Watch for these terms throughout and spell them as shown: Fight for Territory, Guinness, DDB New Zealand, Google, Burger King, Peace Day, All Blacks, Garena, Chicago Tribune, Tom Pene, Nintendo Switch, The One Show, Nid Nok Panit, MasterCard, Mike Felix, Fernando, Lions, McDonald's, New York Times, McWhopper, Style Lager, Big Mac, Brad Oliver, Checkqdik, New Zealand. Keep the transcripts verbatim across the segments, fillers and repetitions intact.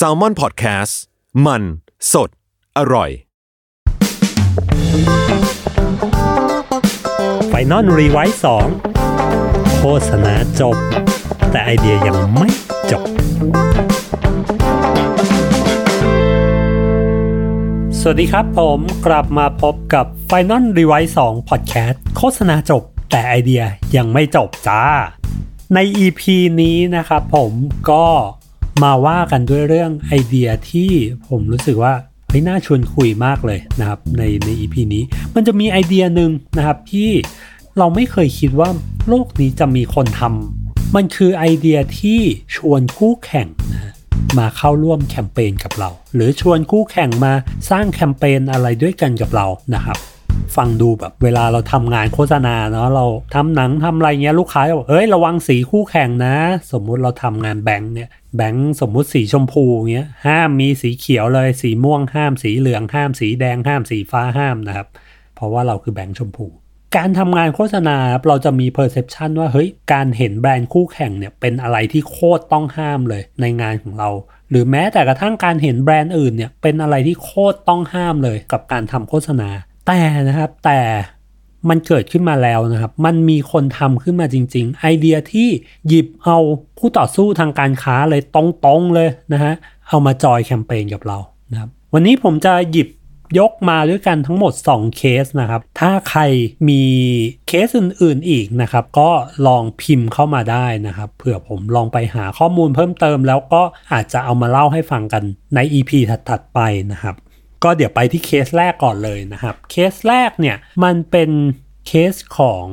Salmon Podcast มันสดอร่อย Final Rewrite สองโฆษณาจบแต่ไอเดียยังไม่จบสวัสดีครับผมกลับมาพบกับ Final Rewrite สอง Podcast โฆษณาจบแต่ไอเดียยังไม่จบจ้าใน อี พี นี้นะครับผมก็มาว่ากันด้วยเรื่องไอเดียที่ผมรู้สึกว่าเฮ้ยน่าชวนคุยมากเลยนะครับในใน อี พี นี้มันจะมีไอเดียนึงนะครับที่เราไม่เคยคิดว่าโลกนี้จะมีคนทำมันคือไอเดียที่ชวนคู่แข่งนะมาเข้าร่วมแคมเปญกับเราหรือชวนคู่แข่งมาสร้างแคมเปญอะไรด้วยกันกับเรานะครับฟังดูแบบเวลาเราทำงานโฆษณาเนาะเราทำหนังทำอะไรเงี้ยลูกค้าบอกเฮ้ยระวังสีคู่แข่งนะสมมุติเราทำงานแบงค์เนี่ยแบงค์สมมุติสีชมพูเงี้ยห้ามมีสีเขียวเลยสีม่วงห้ามสีเหลืองห้ามสีแดงห้ามสีฟ้าห้ามนะครับเพราะว่าเราคือแบงค์ชมพูการทำงานโฆษณาเราจะมี perception ว่าเฮ้ยการเห็นแบรนด์คู่แข่งเนี่ยเป็นอะไรที่โคตรต้องห้ามเลยในงานของเราหรือแม้แต่กระทั่งการเห็นแบรนด์อื่นเนี่ยเป็นอะไรที่โคตรต้องห้ามเลยกับการทำโฆษณาแต่นะครับแต่มันเกิดขึ้นมาแล้วนะครับมันมีคนทำขึ้นมาจริงๆไอเดียที่หยิบเอาคู่ต่อสู้ทางการค้าเลยตรงๆเลยนะฮะเอามาจอยแคมเปญกับเรานะครับวันนี้ผมจะหยิบยกมาด้วยกันทั้งหมดสองเคสนะครับถ้าใครมีเคสอื่นๆอีกนะครับก็ลองพิมพ์เข้ามาได้นะครับเผื่อผมลองไปหาข้อมูลเพิ่มเติมแล้วก็อาจจะเอามาเล่าให้ฟังกันใน อี พี ถัดๆไปนะครับก็เดี๋ยวไปที่เคสแรกก่อนเลยนะครับเคสแรกเนี่ยมันเป็นเคสของ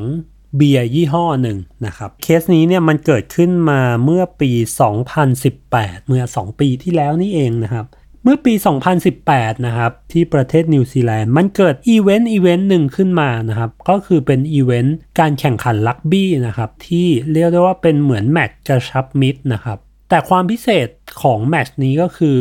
เบียร์ยี่ห้อหนึ่งนะครับเคสนี้เนี่ยมันเกิดขึ้นมาเมื่อปีสองพันสิบแปดเมื่อสองปีที่แล้วนี่เองนะครับเมื่อปีสองพันสิบแปดนะครับที่ประเทศนิวซีแลนด์มันเกิดอีเวนต์อีเวนต์หนึ่งขึ้นมานะครับก็คือเป็นอีเวนต์การแข่งขันรักบี้นะครับที่เรียกได้ว่าเป็นเหมือนแมตช์กระชับมิตรนะครับแต่ความพิเศษของแมตช์นี้ก็คือ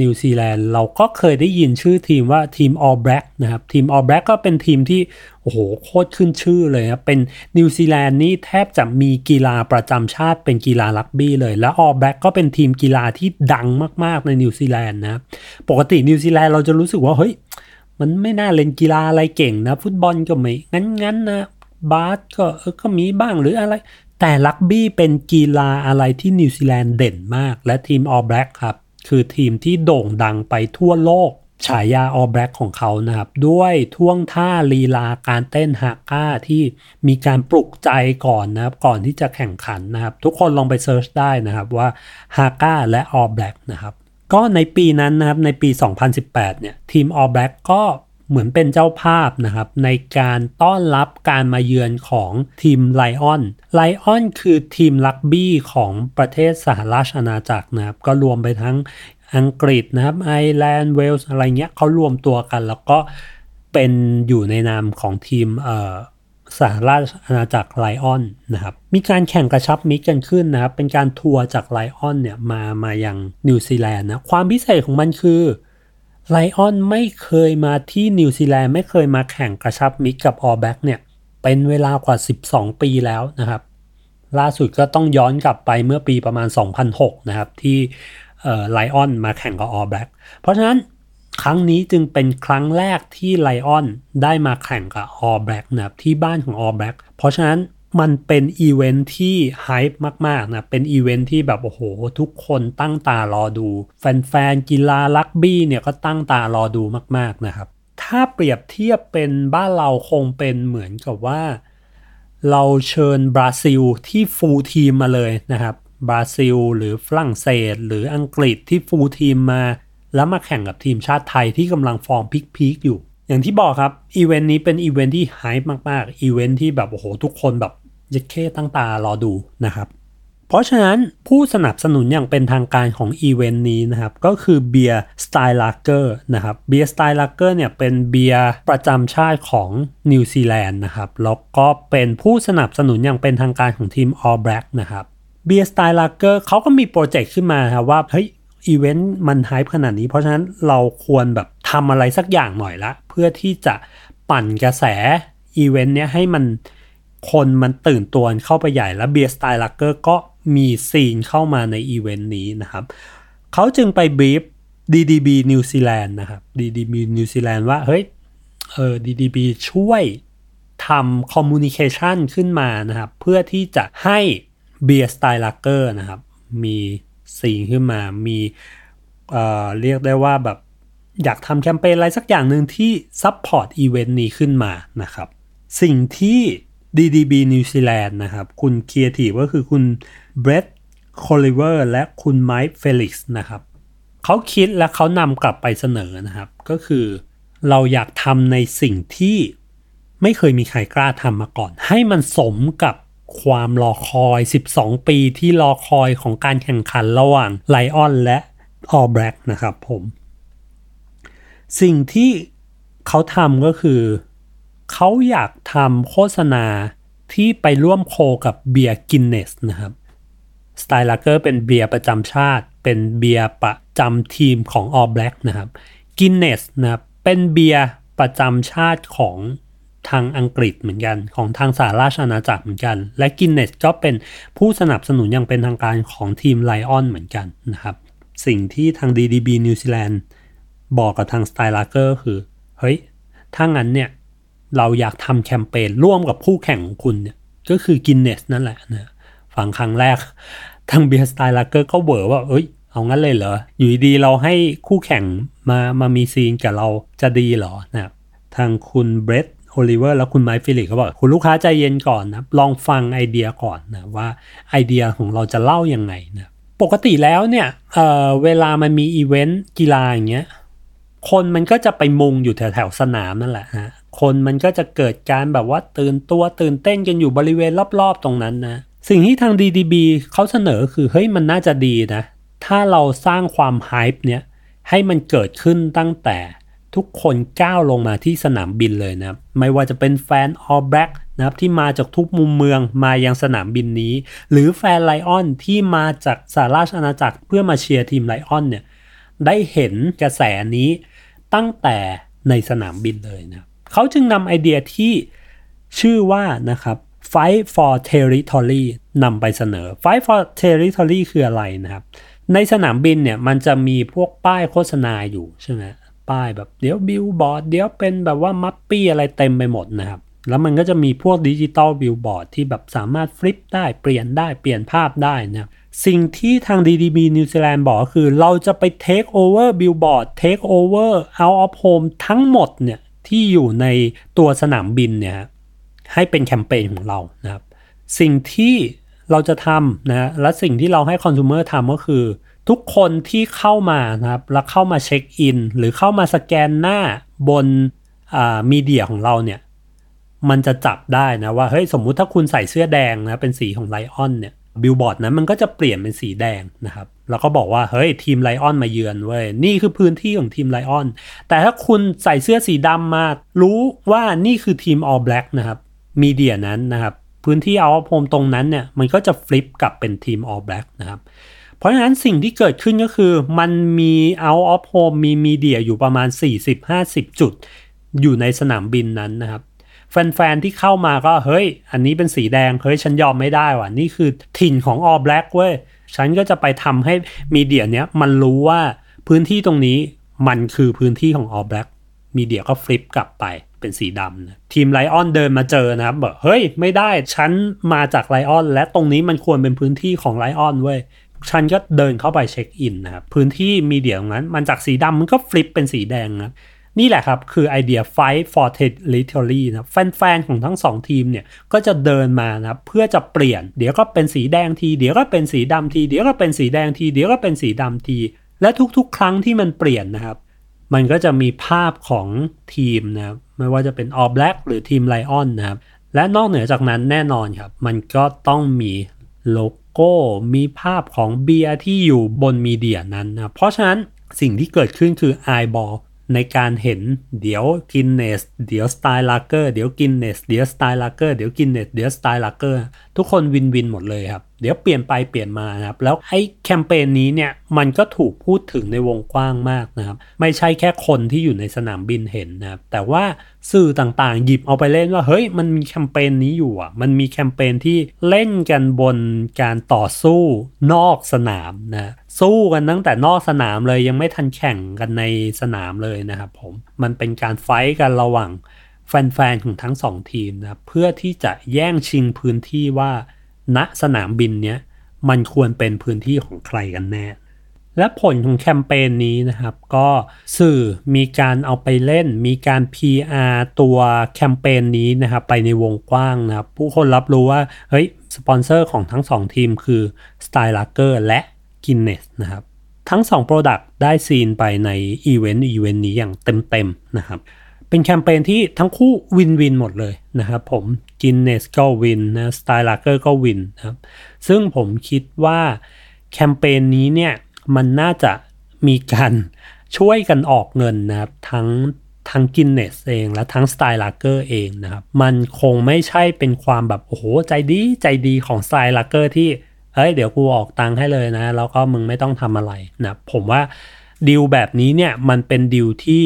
นิวซีแลนด์เราก็เคยได้ยินชื่อทีมว่าทีม All Blacks นะครับทีม All Blacks ก็เป็นทีมที่โอ้โหโคตรขึ้นชื่อเลยนะเป็นนิวซีแลนด์นี่แทบจะมีกีฬาประจำชาติเป็นกีฬารักบี้เลยและ All Blacks ก็เป็นทีมกีฬาที่ดังมากๆในนิวซีแลนด์นะปกตินิวซีแลนด์เราจะรู้สึกว่าเฮ้ยมันไม่น่าเล่นกีฬาอะไรเก่งนะฟุตบอลก็ไม่งั้นๆนะบาสก็ก็มีบ้างหรืออะไรแต่รักบี้เป็นกีฬาอะไรที่นิวซีแลนด์เด่นมากและทีม All Black ครับคือทีมที่โด่งดังไปทั่วโลกฉายา All Black ของเขานะครับด้วยท่วงท่าลีลาการเต้นฮาก้าที่มีการปลุกใจก่อนนะครับก่อนที่จะแข่งขันนะครับทุกคนลองไปเซิร์ชได้นะครับว่าฮาก้าและ All Black นะครับก็ในปีนั้นนะครับในปีสองพันสิบแปดเนี่ยทีม All Black ก็เหมือนเป็นเจ้าภาพนะครับในการต้อนรับการมาเยือนของทีมไลออนไลออนคือทีมรักบี้ของประเทศสหราชอาณาจักรนะครับก็รวมไปทั้งอังกฤษนะครับไอร์แลนด์เวลส์อะไรเงี้ยเขารวมตัวกันแล้วก็เป็นอยู่ในนามของทีมเอ่อสหราชอาณาจักรไลออนนะครับมีการแข่งกระชับมิตรกันขึ้นนะครับเป็นการทัวร์จากไลออนเนี่ยมามายังนิวซีแลนด์นะความพิเศษของมันคือไลออนไม่เคยมาที่นิวซีแลนด์ไม่เคยมาแข่งกระชับมิตรกับ All Black เนี่ยเป็นเวลากว่าสิบสองปีแล้วนะครับล่าสุดก็ต้องย้อนกลับไปเมื่อปีประมาณสองพันหกนะครับที่เอ่อไลออนมาแข่งกับ All Black เพราะฉะนั้นครั้งนี้จึงเป็นครั้งแรกที่ไลออนได้มาแข่งกับ All Black นะครับที่บ้านของ All Black เพราะฉะนั้นมันเป็นอีเวนท์ที่ไฮป์มากๆนะเป็นอีเวนท์ที่แบบโอ้โหทุกคนตั้งตารอดูแฟนๆกีฬารักบี้เนี่ยก็ตั้งตารอดูมากๆนะครับถ้าเปรียบเทียบเป็นบ้านเราคงเป็นเหมือนกับว่าเราเชิญบราซิลที่ฟูลทีมมาเลยนะครับบราซิลหรือฝรั่งเศสหรืออังกฤษที่ฟูลทีมมาแล้วมาแข่งกับทีมชาติไทยที่กำลังฟอร์มพีคๆอยู่อย่างที่บอกครับอีเวนท์นี้เป็นอีเวนท์ที่ไฮป์มากๆอีเวนท์ที่แบบโอ้โหทุกคนแบบยักษ์เข้ตั้งตารอดูนะครับเพราะฉะนั้นผู้สนับสนุนอย่างเป็นทางการของอีเวนต์นี้นะครับก็คือเบียร์สไตล์ลาเกอร์นะครับเบียร์สไตล์ลาเกอร์เนี่ยเป็นเบียร์ประจำชาติของนิวซีแลนด์นะครับแล้วก็เป็นผู้สนับสนุนอย่างเป็นทางการของทีม All Black นะครับเบียร์สไตล์ลาเกอร์เขาก็มีโปรเจกต์ขึ้นมาครับว่าเฮ้ยอีเวนต์มันไฮป์ขนาดนี้เพราะฉะนั้นเราควรแบบทำอะไรสักอย่างหน่อยละเพื่อที่จะปั่นกระแสอีเวนต์เนี้ยให้มันคนมันตื่นตัวเข้าไปใหญ่แล้วเบียร์สไตล์ลักเกอร์ก็ มีซีนเข้ามาในอีเวนต์นี้นะครับเขาจึงไปบรีฟ ดี ดี บี New Zealand นะครับ ดี ดี บี New Zealand ว่าเฮ้ยเออ ดี ดี บี ช่วยทำคอมมูนิเคชันขึ้นมานะครับเพื่อที่จะให้เบียร์สไตล์ลักเกอร์นะครับมีซีนขึ้นมามีเอ่อเรียกได้ว่าแบบอยากทำแคมเปญอะไรสักอย่างหนึ่งที่ซัพพอร์ตอีเวนต์นี้ขึ้นมานะครับสิ่งที่ ดี ดี บี New Zealand นะครับคุณครีเอทีฟก็คือคุณเบรดคอลิเวอร์และคุณไมค์เฟลิกซ์นะครับเขาคิดและเขานำกลับไปเสนอนะครับก็คือเราอยากทำในสิ่งที่ไม่เคยมีใครกล้าทำมาก่อนให้มันสมกับความรอคอยสิบสองปีที่รอคอยของการแข่งขันระหว่าง Lion และ All Black นะครับผมสิ่งที่เขาทำก็คือเขาอยากทำโฆษณาที่ไปร่วมโคกับเบียร์ Guinness นะครับสไตล์ลักเกอร์เป็นเบียร์ประจำชาติเป็นเบียร์ประจำทีมของ All Black นะครับ Guinness นะครับเป็นเบียร์ประจำชาติของทางอังกฤษเหมือนกันของทางสหราชอาณาจักรเหมือนกันและ Guinness ก็เป็นผู้สนับสนุนอย่างเป็นทางการของทีม Lion เหมือนกันนะครับสิ่งที่ทาง ดี ดี บี New Zealand บอกกับทาง Style Lager คือเฮ้ยถ้างั้นเนี่ยเราอยากทำแคมเปญร่วมกับคู่แข่งของคุณเนี่ยก็คือ Guinness นั่นแหละนะฟังครั้งแรกทาง Beer Style Lager ก็เวอร์ว่าเอ้ยเอางั้นเลยเหรออยู่ดีเราให้คู่แข่งมามามีซีนกับเราจะดีเหรอนะทางคุณเบรดโอลิเวอร์แล้วคุณไมค์ฟิลิปเขาบอกคุณลูกค้าใจเย็นก่อนนะลองฟังไอเดียก่อนนะว่าไอเดียของเราจะเล่ายังไงนะปกติแล้วเนี่ยเอ่อเวลามันมีอีเวนต์กีฬาอย่างเงี้ยคนมันก็จะไปมุงอยู่แถวๆสนามนั่นแหละฮะคนมันก็จะเกิดการแบบว่าตื่นตัวตื่นเต้นกันอยู่บริเวณรอบๆตรงนั้นนะสิ่งที่ทาง ดี ดี บี เขาเสนอคือเฮ้ยมันน่าจะดีนะถ้าเราสร้างความไฮป์เนี้ยให้มันเกิดขึ้นตั้งแต่ทุกคนก้าวลงมาที่สนามบินเลยนะครับไม่ว่าจะเป็นแฟน All Black นะครับที่มาจากทุกมุมเมืองมายังสนามบินนี้หรือแฟน Lion ที่มาจากสหราชอาณาจักรเพื่อมาเชียร์ทีม Lion เนี่ยได้เห็นกระแสนี้ตั้งแต่ในสนามบินเลยนะเขาจึงนำไอเดียที่ชื่อว่านะครับ Fight for Territory นำไปเสนอ Fight for Territory คืออะไรนะครับในสนามบินเนี่ยมันจะมีพวกป้ายโฆษณาอยู่ใช่ไหมป้ายแบบเดี๋ยวบิลบอร์ดเดี๋ยวเป็นแบบว่ามัปปี้อะไรเต็มไปหมดนะครับแล้วมันก็จะมีพวกดิจิตอลบิลบอร์ดที่แบบสามารถฟลิปได้เปลี่ยนได้เปลี่ยนภาพได้นะสิ่งที่ทาง ดี ดี บี New Zealand บอกคือเราจะไปเทคโอเวอร์บิลบอร์ดเทคโอเวอร์เอาท์ออฟโฮมทั้งหมดเนี่ยที่อยู่ในตัวสนามบินเนี่ยให้เป็นแคมเปญของเรานะครับสิ่งที่เราจะทำนะและสิ่งที่เราให้คอน sumer ทำก็คือทุกคนที่เข้ามานะครับแล้วเข้ามาเช็คอินหรือเข้ามาสแกนหน้าบนมีเดียของเราเนี่ยมันจะจับได้นะว่าเฮ้ยสมมุติถ้าคุณใส่เสื้อแดงนะเป็นสีของ Lion เนี่ยบิลบอร์ดนั้นมันก็จะเปลี่ยนเป็นสีแดงนะครับแล้วก็บอกว่าเฮ้ยทีม Lion มาเยือนเว้ยนี่คือพื้นที่ของทีม Lion แต่ถ้าคุณใส่เสื้อสีดำมารู้ว่านี่คือทีม All Black นะครับมีเดียนั้นนะครับพื้นที่เอาพรมตรงนั้นเนี่ยมันก็จะฟลิปกลับเป็นทีม All Black นะครับเพราะฉะนั้นสิ่งที่เกิดขึ้นก็คือมันมี out of home มีมีเดียอยู่ประมาณ สี่สิบห้าสิบ จุดอยู่ในสนามบินนั้นนะครับแฟนๆที่เข้ามาก็เฮ้ยอันนี้เป็นสีแดงเฮ้ยฉันยอมไม่ได้ว่ะนี่คือถิ่นของ All Black เว้ยฉันก็จะไปทำให้มีเดียเนี้ยมันรู้ว่าพื้นที่ตรงนี้มันคือพื้นที่ของ All Black มีเดียก็ฟลิปกลับไปเป็นสีดำนะทีม Lion เดินมาเจอนะครับบอกเฮ้ยไม่ได้ฉันมาจาก Lion และตรงนี้มันควรเป็นพื้นที่ของ Lion เว้ยฉันก็เดินเข้าไปเช็คอินนะครับพื้นที่มีเดียตรงนั้นมันจากสีดำมันก็ฟลิปเป็นสีแดงนะนี่แหละครับคือไอเดีย Fight for Territory นะแฟนๆของทั้งสองทีมเนี่ยก็จะเดินมานะเพื่อจะเปลี่ยนเดี๋ยวก็เป็นสีแดงทีเดี๋ยวก็เป็นสีดำทีเดี๋ยวก็เป็นสีแดงทีเดี๋ยวก็เป็นสีดำทีและทุกๆครั้งที่มันเปลี่ยนนะครับมันก็จะมีภาพของทีมนะไม่ว่าจะเป็น All Black หรือทีม Lion นะครับและนอกเหนือจากนั้นแน่นอนครับมันก็ต้องมีโลก็มีภาพของเบียร์ที่อยู่บนมีเดียนั้นนะเพราะฉะนั้นสิ่งที่เกิดขึ้นคือ eyeball ในการเห็นเดี๋ยว Guinness เดี๋ยว Style Lager เดี๋ยว Guinness เดี๋ยว Style Lager เดี๋ยว Guinness เดี๋ยว Style Lager ทุกคนวินวินหมดเลยครับ เดี๋ยวเปลี่ยนไปเปลี่ยนมานะครับแล้วไอ้แคมเปญนี้เนี่ยมันก็ถูกพูดถึงในวงกว้างมากนะครับไม่ใช่แค่คนที่อยู่ในสนามบินเห็นนะครับแต่ว่าสื่อต่างๆหยิบเอาไปเล่นว่าเฮ้ยมันมีแคมเปญนี้อยู่อ่ะมันมีแคมเปญที่เล่นกันบนการต่อสู้นอกสนามนะสู้กันตั้งแต่นอกสนามเลยยังไม่ทันแข่งกันในสนามเลยนะครับผมมันเป็นการไฟท์กันระหว่างแฟนๆของทั้งสองทีมนะครับเพื่อที่จะแย่งชิงพื้นที่ว่าณสนามบินเนี้ยมันควรเป็นพื้นที่ของใครกันแน่และผลของแคมเปญนี้นะครับก็สื่อมีการเอาไปเล่นมีการ พี อาร์ ตัวแคมเปญนี้นะครับไปในวงกว้างนะครับผู้คนรับรู้ว่าเฮ้ยสปอนเซอร์ของทั้งสองทีมคือ Style Lager และ Guinness นะครับทั้งสอง Product ได้ซีนไปในอีเวนต์อีเวนต์นี้อย่างเต็มๆนะครับเป็นแคมเปญที่ทั้งคู่วินวินหมดเลยนะครับผม Guinness ก็วินนะ Style Lager ก็วินนะครับซึ่งผมคิดว่าแคมเปญนี้เนี่ยมันน่าจะมีการช่วยกันออกเงินนะครับทั้งทั้ง Guinness เองและทั้ง Style Lager เองนะครับมันคงไม่ใช่เป็นความแบบโอ้โหใจดีใจดีของ Style Lager ที่เฮ้ยเดี๋ยวกูออกตังค์ให้เลยนะแล้วก็มึงไม่ต้องทำอะไรนะผมว่าดีลแบบนี้เนี่ยมันเป็นดีลที่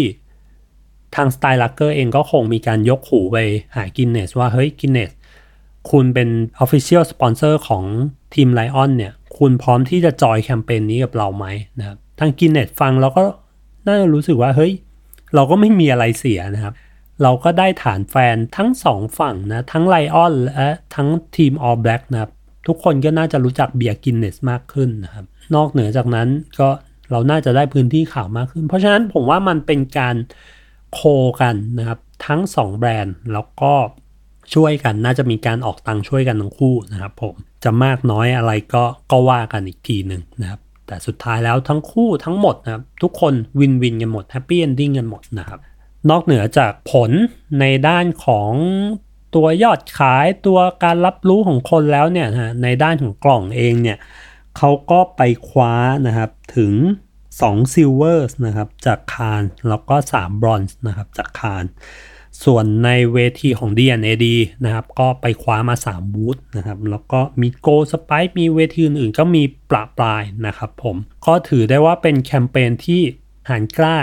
ทาง Style Lager เองก็คงมีการยกหูไปหา Guinness ว่าเฮ้ย Guinness คุณเป็น Official Sponsor ของทีม Lion เนี่ยคุณพร้อมที่จะจอยแคมเปญนี้กับเราไหมนะครับทาง Guinness ฟังเราก็น่าจะรู้สึกว่าเฮ้ยเราก็ไม่มีอะไรเสียนะครับเราก็ได้ฐานแฟนทั้งสองฝั่งนะทั้ง Lion และทั้งทีม All Black นะครับทุกคนก็น่าจะรู้จักเบียร์ Guinness มากขึ้นนะครับนอกเหนือจากนั้นก็เราน่าจะได้พื้นที่ข่าวมากขึ้นเพราะฉะนั้นผมว่ามันเป็นการโคกันนะครับทั้งสองแบรนด์แล้วก็ช่วยกันน่าจะมีการออกตังค์ช่วยกันทั้งคู่นะครับผมจะมากน้อยอะไรก็ก็ว่ากันอีกทีหนึ่งนะครับแต่สุดท้ายแล้วทั้งคู่ทั้งหมดนะครับทุกคนวินวินกันหมดแฮปปี้เอนดิ้งกันหมดนะครับนอกเหนือจากผลในด้านของตัวยอดขายตัวการรับรู้ของคนแล้วเนี่ยนะในด้านของกล่องเองเนี่ยเขาก็ไปคว้านะครับถึงสอง Silvers นะครับจากคานแล้วก็สาม Bronze นะครับจากคานส่วนในเวทีของ ดี แอนด์ เอ ดี นะครับก็ไปคว้ามาสามบูธนะครับแล้วก็มี Gold Spike มีเวทีอื่นๆก็มีประปรายนะครับผมก็ถือได้ว่าเป็นแคมเปญที่หันกล้า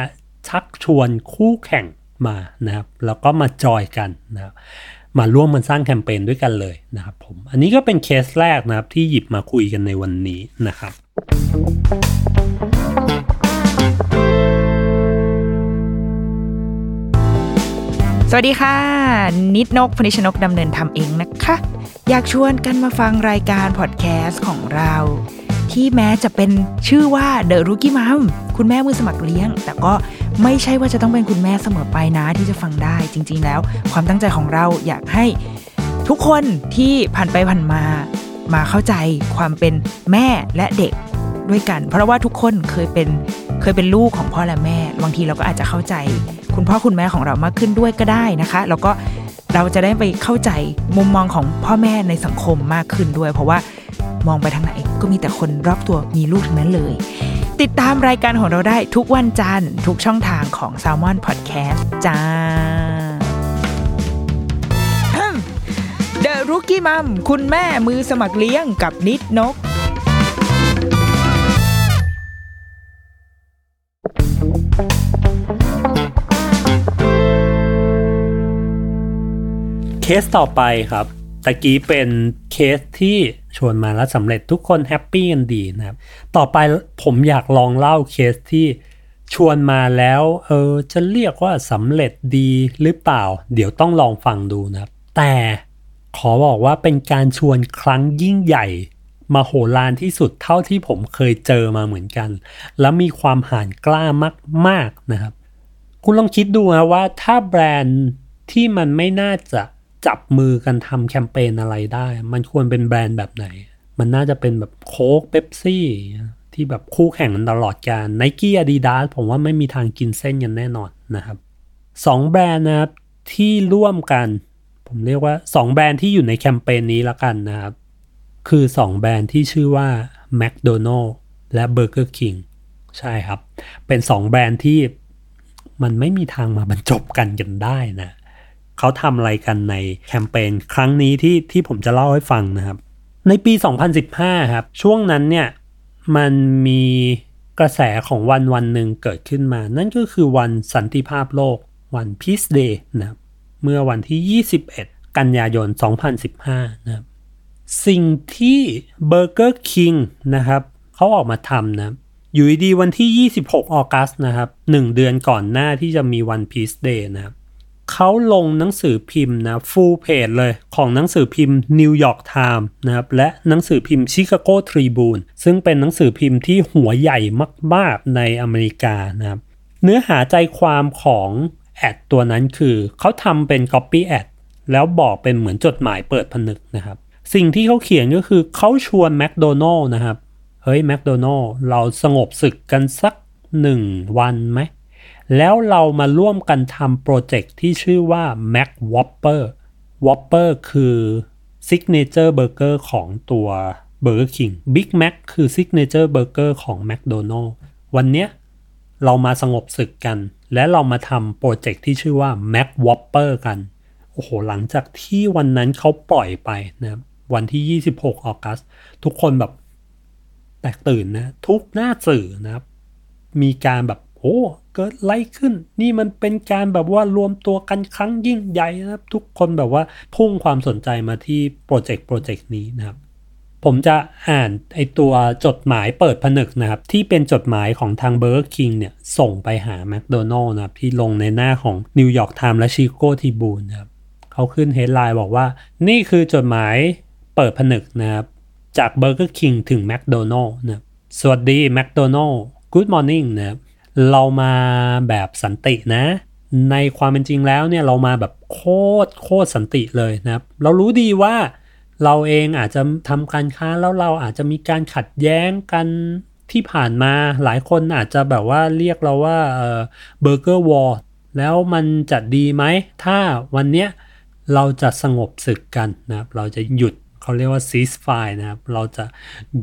ชักชวนคู่แข่งมานะครับแล้วก็มาจอยกันนะครับมาร่วมมันสร้างแคมเปญด้วยกันเลยนะครับผมอันนี้ก็เป็นเคสแรกนะครับที่หยิบมาคุยกันในวันนี้นะครับสวัสดีค่ะนิดนกพนิชนกดำเนินทำเองนะคะอยากชวนกันมาฟังรายการพอดแคสต์ของเราที่แม้จะเป็นชื่อว่า The Rookie Mom คุณแม่มือสมัครเลี้ยงแต่ก็ไม่ใช่ว่าจะต้องเป็นคุณแม่เสมอไปนะที่จะฟังได้จริงๆแล้วความตั้งใจของเราอยากให้ทุกคนที่ผ่านไปผ่านมามาเข้าใจความเป็นแม่และเด็กด้วยกันเพราะว่าทุกคนเคยเป็นเคยเป็นลูกของพ่อและแม่บางทีเราก็อาจจะเข้าใจคุณพ่อคุณแม่ของเรามากขึ้นด้วยก็ได้นะคะแล้วก็เราจะได้ไปเข้าใจมุมมองของพ่อแม่ในสังคมมากขึ้นด้วยเพราะว่ามองไปทางไหนก็มีแต่คนรอบตัวมีลูกทั้งนั้นเลยติดตามรายการของเราได้ทุกวันจันทร์ทุกช่องทางของ Salmon Podcast จ้า The Rookie Mom คุณแม่มือสมัครเลี้ยงกับนิดนกเคสต่อไปครับตะกี้เป็นเคสที่ชวนมาแล้วสำเร็จทุกคนแฮปปี้กันดีนะครับต่อไปผมอยากลองเล่าเคสที่ชวนมาแล้วเออจะเรียกว่าสำเร็จดีหรือเปล่าเดี๋ยวต้องลองฟังดูนะครับแต่ขอบอกว่าเป็นการชวนครั้งยิ่งใหญ่มโหฬารที่สุดเท่าที่ผมเคยเจอมาเหมือนกันและมีความหาญกล้ามากๆนะครับคุณลองคิดดูนะว่าถ้าแบรนด์ที่มันไม่น่าจะจับมือกันทำแคมเปญอะไรได้มันควรเป็นแบรนด์แบบไหนมันน่าจะเป็นแบบโค้กเป๊ปซี่ที่แบบคู่แข่งกันตลอดกาล Nike Adidas ผมว่าไม่มีทางกินเส้นกันแน่นอนนะครับสองแบรนด์นะครับที่ร่วมกันผมเรียกว่าสองแบรนด์ที่อยู่ในแคมเปญนี้ละกันนะครับคือสองแบรนด์ที่ชื่อว่า McDonald's และ Burger King ใช่ครับเป็นสองแบรนด์ที่มันไม่มีทางมาบรรจบกันกันได้นะเขาทำอะไรกันในแคมเปญครั้งนี้ที่ที่ผมจะเล่าให้ฟังนะครับ ในปีสองพันสิบห้าครับช่วงนั้นเนี่ยมันมีกระแสของวันวันหนึ่งเกิดขึ้นมานั่นก็คือวันสันติภาพโลกวัน Peace Day นะครับเมื่อวันที่ยี่สิบเอ็ดกันยายนสองพันสิบห้านะครับสิ่งที่เบอร์เกอร์คิงนะครับเขาออกมาทำนะอยู่ดีวันที่ยี่สิบหกออกัสนะครับหนึ่งเดือนก่อนหน้าที่จะมีวัน Peace Day นะครับเขาลงหนังสือพิมพ์นะฟูลเพจเลยของหนังสือพิมพ์นิวยอร์กไทม์นะครับและหนังสือพิมพ์ชิคาโกทริบูนซึ่งเป็นหนังสือพิมพ์ที่หัวใหญ่มากๆในอเมริกานะครับเนื้อหาใจความของแอดตัวนั้นคือเขาทำเป็น copy ad แล้วบอกเป็นเหมือนจดหมายเปิดผนึกนะครับสิ่งที่เขาเขียนก็คือเขาชวน McDonald's นะครับเฮ้ย McDonald's เราสงบศึกกันสักหนึ่งวันไหมแล้วเรามาร่วมกันทำโปรเจกต์ที่ชื่อว่า McWhopper Whopper คือ Signature Burger ของตัว Burger King Big Mac คือ Signature Burger ของ McDonald's วันเนี้ยเรามาสงบศึกกันและเรามาทำโปรเจกต์ที่ชื่อว่า McWhopper กันโอ้โหหลังจากที่วันนั้นเขาปล่อยไปนะวันที่ยี่สิบหกออกัสทุกคนแบบแตกตื่นนะทุกหน้าสื่อนะครับมีการแบบโอ้เกิดอะไรขึ้นนี่มันเป็นการแบบว่ารวมตัวกันครั้งยิ่งใหญ่นะครับทุกคนแบบว่าพุ่งความสนใจมาที่โปรเจกต์โปรเจกต์นี้นะครับผมจะอ่านไอตัวจดหมายเปิดผนึกนะครับที่เป็นจดหมายของทาง Burger King เนี่ยส่งไปหา McDonald's นะครับที่ลงในหน้าของ New York Times และ Chicago Tribune นะครับเขาขึ้น headline บอกว่านี่คือจดหมายเปิดผนึกนะครับจาก Burger King ถึง McDonald's นะครับสวัสดี McDonald's Good morning นะครับเรามาแบบสันตินะในความเป็นจริงแล้วเนี่ยเรามาแบบโคตรโคตรสันติเลยนะครับเรารู้ดีว่าเราเองอาจจะทำการค้าแล้วเราอาจจะมีการขัดแย้งกันที่ผ่านมาหลายคนอาจจะแบบว่าเรียกเราว่าเอ่อเบอร์เกอร์วอร์แล้วมันจะดีไหมถ้าวันเนี้ยเราจะสงบศึกกันนะครับเราจะหยุดเขาเรียกว่า ceasefire นะครับเราจะ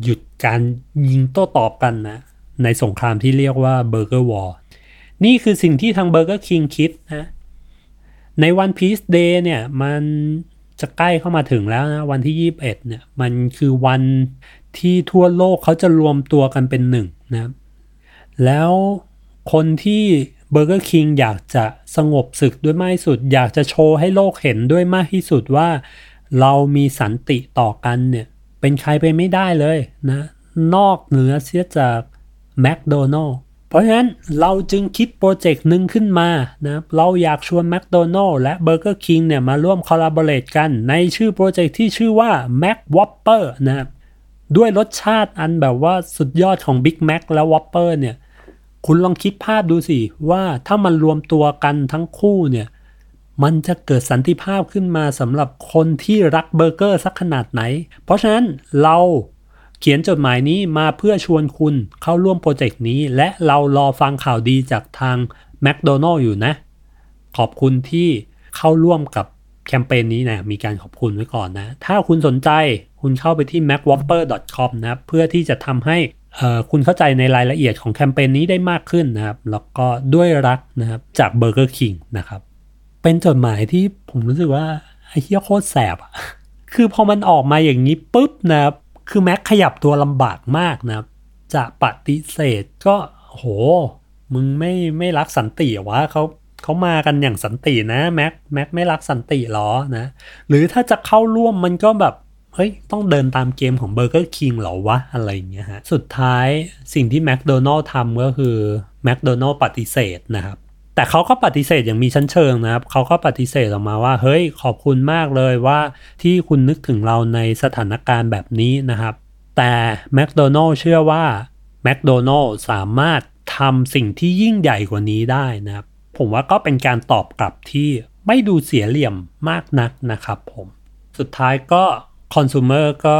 หยุดการยิงโต้ตอบกันนะในสงครามที่เรียกว่าเบอร์เกอร์วอร์นี่คือสิ่งที่ทางเบอร์เกอร์คิงคิดนะในวัน Peace Day เนี่ยมันจะใกล้เข้ามาถึงแล้วนะวันที่ยี่สิบเอ็ดเนี่ยมันคือวันที่ทั่วโลกเขาจะรวมตัวกันเป็นหนึ่งนะแล้วคนที่เบอร์เกอร์คิงอยากจะสงบศึกด้วยมากที่สุดอยากจะโชว์ให้โลกเห็นด้วยมากที่สุดว่าเรามีสันติต่อกันเนี่ยเป็นใครไปไม่ได้เลยนะนอกเหนือเสียจากแมคโดนัลด์เพราะฉะนั้นเราจึงคิดโปรเจกต์หนึ่งขึ้นมานะเราอยากชวนแมคโดนัลด์และเบอร์เกอร์คิงเนี่ยมาร่วมคอลลาบอเรทกันในชื่อโปรเจกต์ที่ชื่อว่า McWhopper นะครับด้วยรสชาติอันแบบว่าสุดยอดของ Big Mac และ Whopper เนี่ยคุณลองคิดภาพดูสิว่าถ้ามันรวมตัวกันทั้งคู่เนี่ยมันจะเกิดสันติภาพขึ้นมาสำหรับคนที่รักเบอร์เกอร์สักขนาดไหนเพราะฉะนั้นเราเขียนจดหมายนี้มาเพื่อชวนคุณเข้าร่วมโปรเจกต์นี้และเรารอฟังข่าวดีจากทาง McDonald's อยู่นะขอบคุณที่เข้าร่วมกับแคมเปญนี้นะมีการขอบคุณไว้ก่อนนะถ้าคุณสนใจคุณเข้าไปที่ แมค วอปเปอร์ ดอท คอม นะครับเพื่อที่จะทำให้เอ่อคุณเข้าใจในรายละเอียดของแคมเปญนี้ได้มากขึ้นนะครับแล้วก็ด้วยรักนะครับจาก Burger King นะครับเป็นจดหมายที่ผมรู้สึกว่าไอ้เหี้ยโคตรแสบอ่ะคือพอมันออกมาอย่างนี้ปุ๊บนะครับคือแม็กขยับตัวลำบากมากนะครับจะปฏิเสธก็โหมึงไม่ไม่รักสันติวะเขาเขามากันอย่างสันตินะแม็กแม็กไม่รักสันติหรอนะหรือถ้าจะเข้าร่วมมันก็แบบเฮ้ยต้องเดินตามเกมของ Burger King หรอวะอะไรอย่างเงี้ยฮะสุดท้ายสิ่งที่ McDonald's ทำก็คือ McDonald's ปฏิเสธนะครับแต่เขาก็ปฏิเสธอย่างมีชั้นเชิงนะครับเขาก็ปฏิเสธออกมาว่าเฮ้ยขอบคุณมากเลยว่าที่คุณนึกถึงเราในสถานการณ์แบบนี้นะครับแต่ McDonald's เชื่อว่า McDonald's สามารถทำสิ่งที่ยิ่งใหญ่กว่านี้ได้นะครับผมว่าก็เป็นการตอบกลับที่ไม่ดูเสียเหลี่ยมมากนักนะครับผมสุดท้ายก็คอน sumer ก็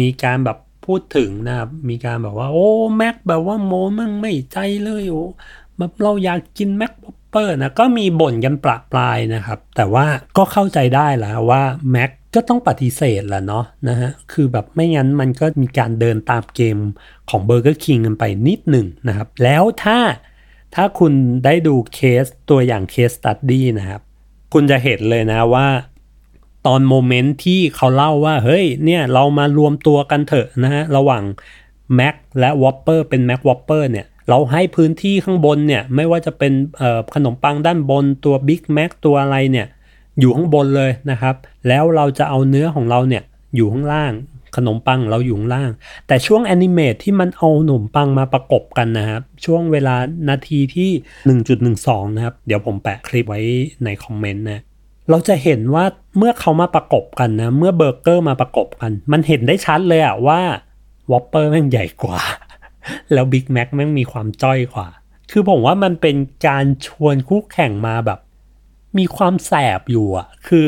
มีการแบบพูดถึงนะครับมีการแบบว่าโอ้ Mac แบบว่าโมมึงไม่ใจเลยโอ้แบบเราอยากกินแม็กวอปเปอร์นะก็มีบ่นกันประปรายนะครับแต่ว่าก็เข้าใจได้แหละว่าแม็กก็ต้องปฏิเสธแหละเนาะนะฮะคือแบบไม่งั้นมันก็มีการเดินตามเกมของเบอร์เกอร์คิงกันไปนิดหนึ่งนะครับแล้วถ้าถ้าคุณได้ดูเคสตัวอย่างเคสสตั๊ดดี้นะครับคุณจะเห็นเลยนะว่า ตอนโมเมนต์ที่เขาเล่าว่าเฮ้ยเนี่ยเรามารวมตัวกันเถอะนะฮะระหว่างแม็กและวอปเปอร์เป็นแม็กวอปเปอร์เนี่ยเราให้พื้นที่ข้างบนเนี่ยไม่ว่าจะเป็นขนมปังด้านบนตัวบิ๊กแม็กตัวอะไรเนี่ยอยู่ข้างบนเลยนะครับแล้วเราจะเอาเนื้อของเราเนี่ยอยู่ข้างล่างขนมปังเราอยู่ข้างล่างแต่ช่วงแอนิเมตที่มันเอาขนมปังมาประกบกันนะครับช่วงเวลานาทีที่ หนึ่งจุดหนึ่งสอง นะครับเดี๋ยวผมแปะคลิปไว้ในคอมเมนต์นะเราจะเห็นว่าเมื่อเขามาประกบกันนะเมื่อเบอร์เกอร์มาประกบกันมันเห็นได้ชัดเลยอะว่าวอปเปอร์แม่งใหญ่กว่าแล้วบิ๊กแม็กแม่งมีความจ้อยกว่าคือผมว่ามันเป็นการชวนคู่แข่งมาแบบมีความแสบอยู่อะคือ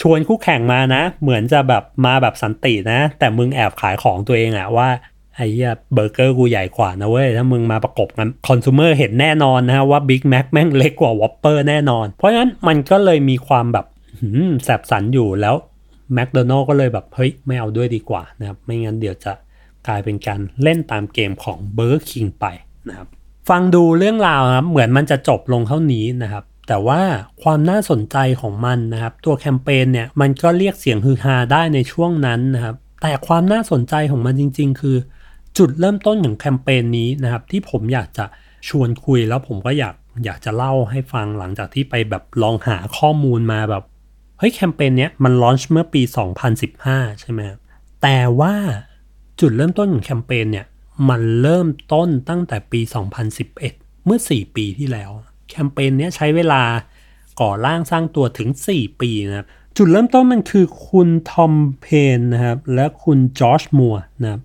ชวนคู่แข่งมานะเหมือนจะแบบมาแบบสันตินะแต่มึงแอบขายของตัวเองอะว่าไอ้เหี้ยเบอร์เกอร์กูใหญ่กว่านะเว้ยถ้ามึงมาประกบกันคอนซูเมอร์เห็นแน่นอนนะฮะว่า Big Mac แม่งเล็กกว่า Whopper แน่นอนเพราะฉะนั้นมันก็เลยมีความแบบหืมแสบสันอยู่แล้ว McDonald's ก็เลยแบบเฮ้ยไม่เอาด้วยดีกว่านะครับไม่งั้นเดี๋ยวจะกลายเป็นการเล่นตามเกมของ Burger King ไปนะครับฟังดูเรื่องราวนะครับเหมือนมันจะจบลงเท่านี้นะครับแต่ว่าความน่าสนใจของมันนะครับตัวแคมเปญเนี่ยมันก็เรียกเสียงฮือฮาได้ในช่วงนั้นนะครับแต่ความน่าสนใจของมันจริงๆคือจุดเริ่มต้นของแคมเปญนี้นะครับที่ผมอยากจะชวนคุยแล้วผมก็อยากอยากจะเล่าให้ฟังหลังจากที่ไปแบบลองหาข้อมูลมาแบบเฮ้ยแคมเปญเนี้ยมันลอนช์เมื่อปี สองพันสิบห้า ใช่ไหมแต่ว่าจุดเริ่มต้นของแคมเปญเนี่ยมันเริ่มต้นตั้งแต่ปี สองพันสิบเอ็ด เมื่อ สี่ ปีที่แล้วแคมเปญเนี้ยใช้เวลาก่อร่างสร้างตัวถึงสี่ปีนะครับจุดเริ่มต้นมันคือคุณทอมเพนนะครับและคุณจอร์จมัวร์นะครับ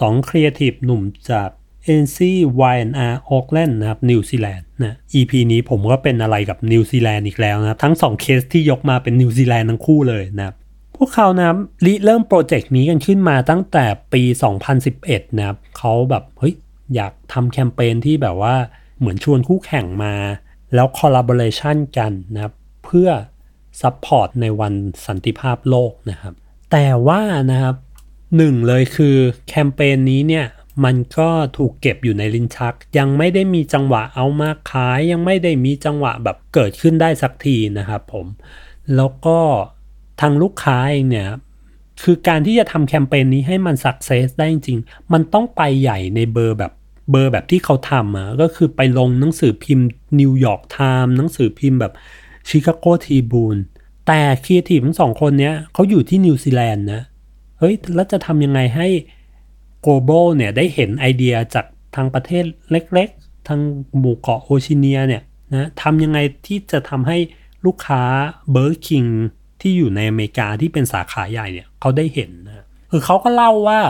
สองครีเอทีฟหนุ่มจาก เอ็น ซี วาย เอ็น อาร์ Auckland นะครับนิวซีแลนด์นะ อี พี นี้ผมก็เป็นอะไรกับนิวซีแลนด์อีกแล้วนะครับทั้งสองเคสที่ยกมาเป็นนิวซีแลนด์ทั้งคู่เลยนะครับพวกเขานะครับริเริ่มโปรเจกต์นี้กันขึ้นมาตั้งแต่ปี สองพันสิบเอ็ด นะครับเขาแบบเฮ้ยอยากทำแคมเปญที่แบบว่าเหมือนชวนคู่แข่งมาแล้วคอลลาโบเรชันกันนะครับเพื่อซัพพอร์ตในวันสันติภาพโลกนะครับแต่ว่านะครับหนึ่งเลยคือแคมเปญนี้เนี่ยมันก็ถูกเก็บอยู่ในลิ้นชักยังไม่ได้มีจังหวะเอามาขายยังไม่ได้มีจังหวะแบบเกิดขึ้นได้สักทีนะครับผมแล้วก็ทางลูกค้าเองเนี่ยคือการที่จะทำแคมเปญนี้ให้มันสักเซสได้จริงๆมันต้องไปใหญ่ในเบอร์แบบเบอร์แบบที่เขาทำอ่ะก็คือไปลงหนังสือพิมพ์นิวยอร์กไทม์หนังสือพิมพ์แบบชิคาโกทริบูนแต่ครีเอทีฟทั้งสองคนเนี้ยเขาอยู่ที่นิวซีแลนด์นะเฮ้ยแล้วจะทำยังไงให้ global เนี่ยได้เห็นไอเดียจากทางประเทศเล็กๆทางหมู่เกาะโอชิเนียเนี่ยนะทำยังไงที่จะทำให้ลูกค้าเบอร์คิงที่อยู่ในอเมริกาที่เป็นสาขาใหญ่เนี่ยเขาได้เห็นนะคือเขาก็เล่าว่า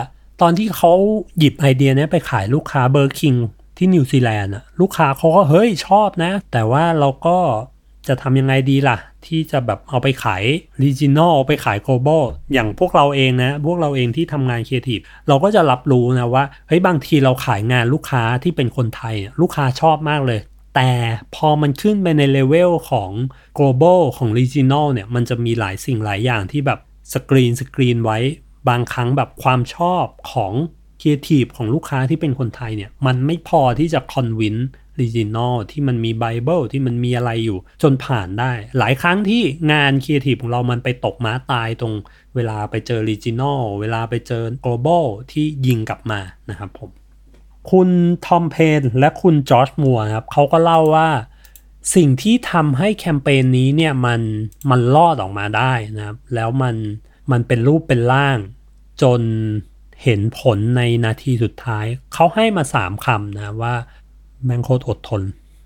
ตอนที่เขาหยิบไอเดียนี้ไปขายลูกค้าเบอร์คิงที่นิวซีแลนด์ลูกค้าเขาก็เฮ้ยชอบนะแต่ว่าเราก็จะทำยังไงดีล่ะที่จะแบบเอาไปขาย regional เอาไปขาย global อย่างพวกเราเองนะพวกเราเองที่ทำงาน creative เราก็จะรับรู้นะว่าเฮ้ยบางทีเราขายงานลูกค้าที่เป็นคนไทยลูกค้าชอบมากเลยแต่พอมันขึ้นไปในเลเวลของ global ของ regional เนี่ยมันจะมีหลายสิ่งหลายอย่างที่แบบสกรีนสกรีนไว้บางครั้งแบบความชอบของครีเอทีฟของลูกค้าที่เป็นคนไทยเนี่ยมันไม่พอที่จะคอนวินซ์ออริจินอลที่มันมีไบเบิลที่มันมีอะไรอยู่จนผ่านได้หลายครั้งที่งานครีเอทีฟของเรามันไปตกม้าตายตรงเวลาไปเจอออริจินอลเวลาไปเจอโกลบอลที่ยิงกลับมานะครับผมคุณทอมเพนและคุณจอร์จมัวร์ครับเขาก็เล่าว่าสิ่งที่ทำให้แคมเปญนี้เนี่ยมันมันรอดออกมาได้นะครับแล้วมันมันเป็นรูปเป็นร่างจนเห็นผลในนาทีสุดท้ายเขาให้มาสามคำนะว่าแม่งโคตรอดทน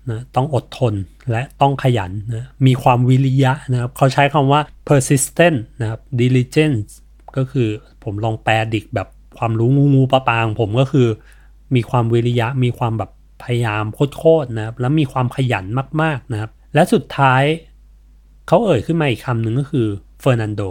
นะต้องอดทนและต้องขยันนะมีความวิริยะนะครับเขาใช้คำว่า persistent นะครับ diligence ก็คือผมลองแปลดิกแบบความรู้งูงูปลาปลาของผมก็คือมีความวิริยะมีความแบบพยายามโคตรๆนะครับแล้วมีความขยันมากๆนะครับและสุดท้ายเขาเอ่ยขึ้นมาอีกคำหนึ่งก็คือเฟอร์นันโด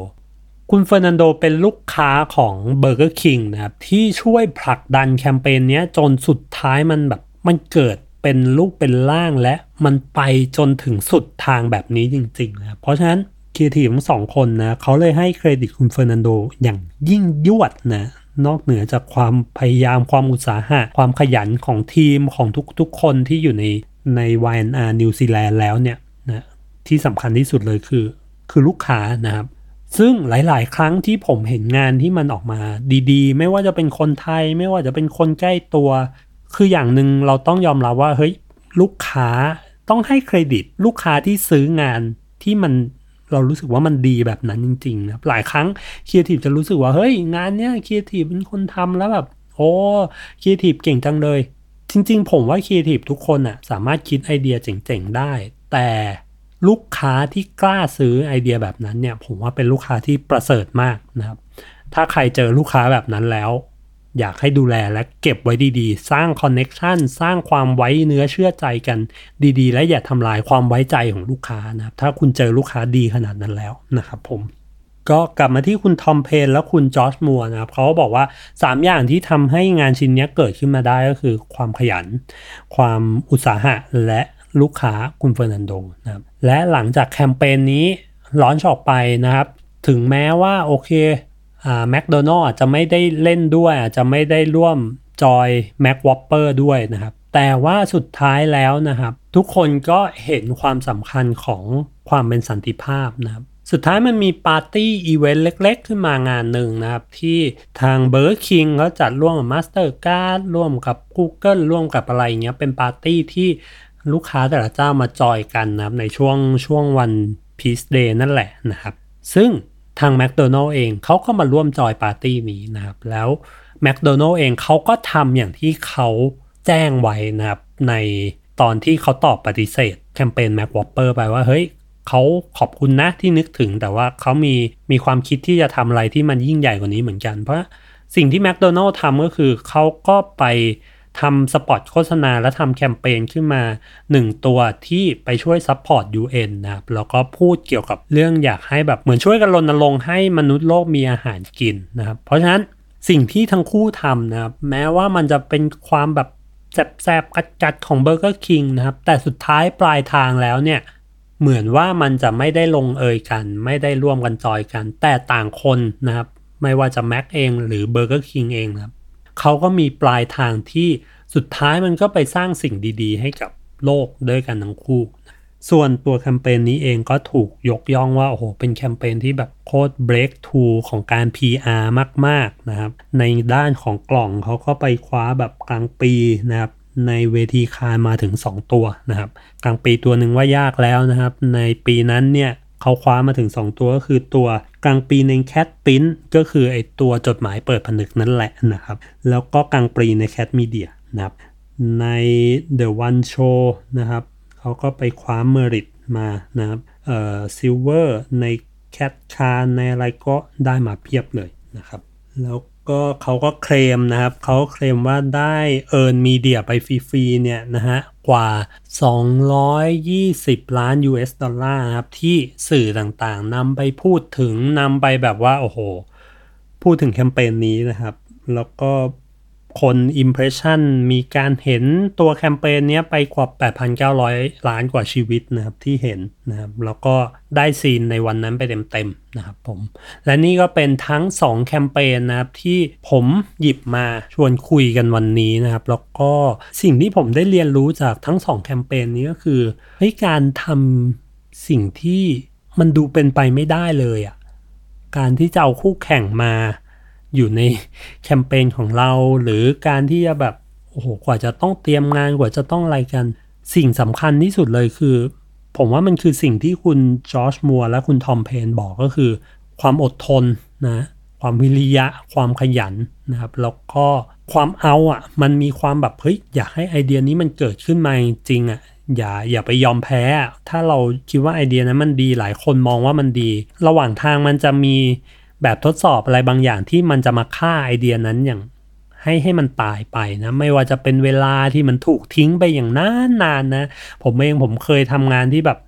คุณเฟอร์นันโดเป็นลูกค้าของเบอร์เกอร์คิงนะครับที่ช่วยผลักดันแคมเปญเนี้ยจนสุดท้ายมันแบบมันเกิดเป็นรูปเป็นร่างและมันไปจนถึงสุดทางแบบนี้จริงๆนะเพราะฉะนั้นครีเอทีฟทั้งสองคนนะเขาเลยให้เครดิตคุณเฟอร์นันโดอย่างยิ่งยวดนะนอกเหนือจากความพยายามความอุตสาหะความขยันของทีมของทุกๆคนที่อยู่ในใน วาย เอ็น อาร์ นิวซีแลนด์แล้วเนี่ยนะที่สำคัญที่สุดเลยคือคือลูกค้านะครับ ซึ่งหลายๆครั้งที่ผมเห็นงานที่มันออกมาดีๆไม่ว่าจะเป็นคนไทยไม่ว่าจะเป็นคนใกล้ตัวคืออย่างนึงเราต้องยอมรับว่าเฮ้ยลูกค้าต้องให้เครดิตลูกค้าที่ซื้องานที่มันเรารู้สึกว่ามันดีแบบนั้นจริงๆนะหลายครั้งครีเอทีฟจะรู้สึกว่าเฮ้ยงานเนี้ยครีเอทีฟเป็นคนทำแล้วแบบโอ้ครีเอทีฟเก่งจังเลยจริงๆผมว่าครีเอทีฟทุกคนอ่ะสามารถคิดไอเดียเจ๋งๆได้แต่ลูกค้าที่กล้าซื้อไอเดียแบบนั้นเนี่ยผมว่าเป็นลูกค้าที่ประเสริฐมากนะครับถ้าใครเจอลูกค้าแบบนั้นแล้วอยากให้ดูแลและเก็บไว้ดีๆสร้างคอนเนคชั่นสร้างความไว้เนื้อเชื่อใจกันดีๆและอย่าทำลายความไว้ใจของลูกค้านะครับถ้าคุณเจอลูกค้าดีขนาดนั้นแล้วนะครับผมก็กลับมาที่คุณทอมเพนและคุณจอร์จมัวร์นะครับเขาบอกว่าสามอย่างที่ทำให้งานชิ้นนี้เกิดขึ้นมาได้ก็คือความขยันความอุตสาหะและลูกค้าคุณเฟอร์นันโดนะครับและหลังจากแคมเปญนี้ลอนช์ออกไปนะครับถึงแม้ว่าโอเคอ่า McDonald's อาจจะไม่ได้เล่นด้วยอาจจะไม่ได้ร่วมจอย McWhopper ด้วยนะครับแต่ว่าสุดท้ายแล้วนะครับทุกคนก็เห็นความสำคัญของความเป็นสันติภาพนะครับสุดท้ายมันมีปาร์ตี้อีเวนต์เล็กๆขึ้นมางานหนึ่งนะครับที่ทาง Burger King เขาจัดร่วมกับ MasterCard ร่วมกับ Google ร่วมกับอะไรอย่างเงี้ยเป็นปาร์ตี้ที่ลูกค้าแต่ละเจ้ามาจอยกันนะครับในช่วงช่วงวัน Peace Day นั่นแหละนะครับซึ่งทาง McDonald's เองเขาก็มาร่วมจอยปาร์ตี้นี้นะครับแล้ว McDonald's เองเขาก็ทำอย่างที่เขาแจ้งไว้นะครับในตอนที่เขาตอบปฏิเสธแคมเปญ McWhopper ไปว่าเฮ้ยเขาขอบคุณนะที่นึกถึงแต่ว่าเขามีมีความคิดที่จะทำอะไรที่มันยิ่งใหญ่กว่านี้เหมือนกันเพราะสิ่งที่ McDonald's ทำก็คือเขาก็ไปทำสปอตโฆษณาและทำแคมเปญขึ้นมาหนึ่งตัวที่ไปช่วยซัพพอร์ต ยู เอ็น นะครับแล้วก็พูดเกี่ยวกับเรื่องอยากให้แบบเหมือนช่วยกันรณรงค์ให้มนุษย์โลกมีอาหารกินนะครับเพราะฉะนั้นสิ่งที่ทั้งคู่ทำนะครับแม้ว่ามันจะเป็นความแบบแสบๆกัดๆของ Burger King นะครับแต่สุดท้ายปลายทางแล้วเนี่ยเหมือนว่ามันจะไม่ได้ลงเอยกันไม่ได้ร่วมกันจอยกันแต่ต่างคนนะครับไม่ว่าจะ Mac เองหรือ Burger King เองนะครับเขาก็มีปลายทางที่สุดท้ายมันก็ไปสร้างสิ่งดีๆให้กับโลกด้วยกันทั้งคู่ส่วนตัวแคมเปญนี้เองก็ถูกยกย่องว่าโอ้โหเป็นแคมเปญที่แบบโคตร breakthrough ของการ พี อาร์ มากๆนะครับในด้านของกล่องเขาก็ไปคว้าแบบกลางปีนะครับในเวทีคานมาถึงสองตัวนะครับกลางปีตัวหนึ่งว่ายากแล้วนะครับในปีนั้นเนี่ยเขาคว้ามาถึงสองตัวก็คือตัวกลางปีในแคทปิ้นก็คือไอตัวจดหมายเปิดผนึกนั่นแหละนะครับแล้วก็กลางปีในแคทมีเดียนะครับใน The One Show นะครับเขาก็ไปคว้าเมริตมานะครับเอ่อซิลเวอร์ในแคทคาในอะไรก็ได้มาเพียบเลยนะครับแล้วก็เขาก็เคลมนะครับเขาเคลมว่าได้เอิร์นมีเดียไปฟรีๆเนี่ยนะฮะกว่าสองร้อยยี่สิบล้านยูเอสดอลลาร์ครับที่สื่อต่างๆนำไปพูดถึงนำไปแบบว่าโอ้โหพูดถึงแคมเปญนี้นะครับแล้วก็คนอิมเพรสชั่นมีการเห็นตัวแคมเปญเนี้ยไปกว่า แปดพันเก้าร้อยล้านกว่าชีวิตนะครับที่เห็นนะครับแล้วก็ได้ซีนในวันนั้นไปเต็มๆนะครับผมและนี่ก็เป็นทั้งสองแคมเปญนะครับที่ผมหยิบมาชวนคุยกันวันนี้นะครับแล้วก็สิ่งที่ผมได้เรียนรู้จากทั้งสองแคมเปญนี้ก็คือเฮ้ยการทำสิ่งที่มันดูเป็นไปไม่ได้เลยอ่ะการที่จะเอาคู่แข่งมาอยู่ในแคมเปญของเราหรือการที่จะแบบโอ้โหกว่าจะต้องเตรียมงานกว่าจะต้องอะไรกันสิ่งสำคัญที่สุดเลยคือผมว่ามันคือสิ่งที่คุณจอร์จมัวร์และคุณทอมเพนบอกก็คือความอดทนนะความวิริยะความขยันนะครับแล้วก็ความเอาอ่ะมันมีความแบบเฮ้ยอยากให้ไอเดียนี้มันเกิดขึ้นมาจริงอ่ะอย่าอย่าไปยอมแพ้ถ้าเราคิดว่าไอเดียนั้นมันดีหลายคนมองว่ามันดีระหว่างทางมันจะมีแบบทดสอบอะไรบางอย่างที่มันจะมาฆ่าไอเดียนั้นอย่างให้ให้มันตายไปนะไม่ว่าจะเป็นเวลาที่มันถูกทิ้งไปอย่างนานนานนะผมเองผมเคยทำงานที่แบบ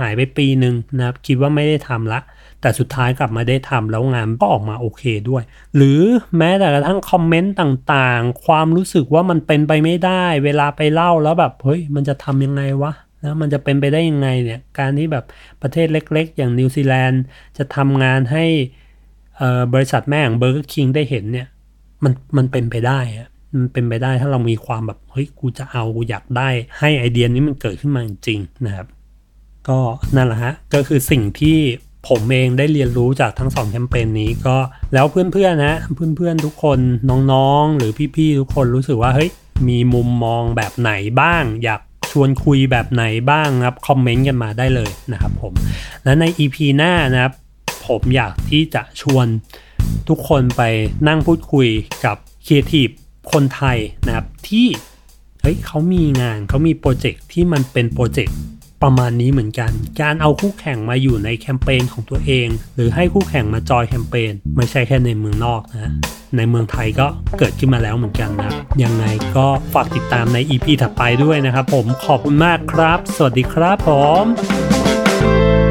หายไปปีนึงนะครับคิดว่าไม่ได้ทำละแต่สุดท้ายกลับมาได้ทำแล้วงานก็ออกมาโอเคด้วยหรือแม้แต่กระทั่งคอมเมนต์ต่างๆความรู้สึกว่ามันเป็นไปไม่ได้เวลาไปเล่าแล้วแบบเฮ้ยมันจะทำยังไงวะนะมันจะเป็นไปได้ยังไงเนี่ยการที่แบบประเทศเล็กๆอย่างนิวซีแลนด์จะทำงานให้บริษัทแม่ของ Burger King ได้เห็นเนี่ยมันมันเป็นไปได้ฮะมันเป็นไปได้ถ้าเรามีความแบบเฮ้ยกูจะเอากูอยากได้ให้ไอเดียนี้มันเกิดขึ้นมาจริงๆนะครับก็นั่นแหละฮะก็คือสิ่งที่ ผมเองได้เรียนรู้จากทั้งสองแคมเปญนี้ก็แล้วเพื่อนๆนะเพื่อนๆทุกคนน้องๆหรือพี่ๆทุกคนรู้สึกว่าเฮ้ยมีมุมมองแบบไหนบ้างอยากชวนคุยแบบไหนบ้างนะครับคอมเมนต์กันมาได้เลยนะครับผมและใน อี พี หน้านะครับผมอยากที่จะชวนทุกคนไปนั่งพูดคุยกับครีเอทีฟคนไทยนะครับที่เฮ้ยเขามีงานเขามีโปรเจกต์ที่มันเป็นโปรเจกต์ประมาณนี้เหมือนกันการเอาคู่แข่งมาอยู่ในแคมเปญของตัวเองหรือให้คู่แข่งมาจอยแคมเปญไม่ใช่แค่ในเมืองนอกนะในเมืองไทยก็เกิดขึ้นมาแล้วเหมือนกันนะยังไงก็ฝากติดตามใน อี พี ถัดไปด้วยนะครับผมขอบคุณมากครับสวัสดีครับผม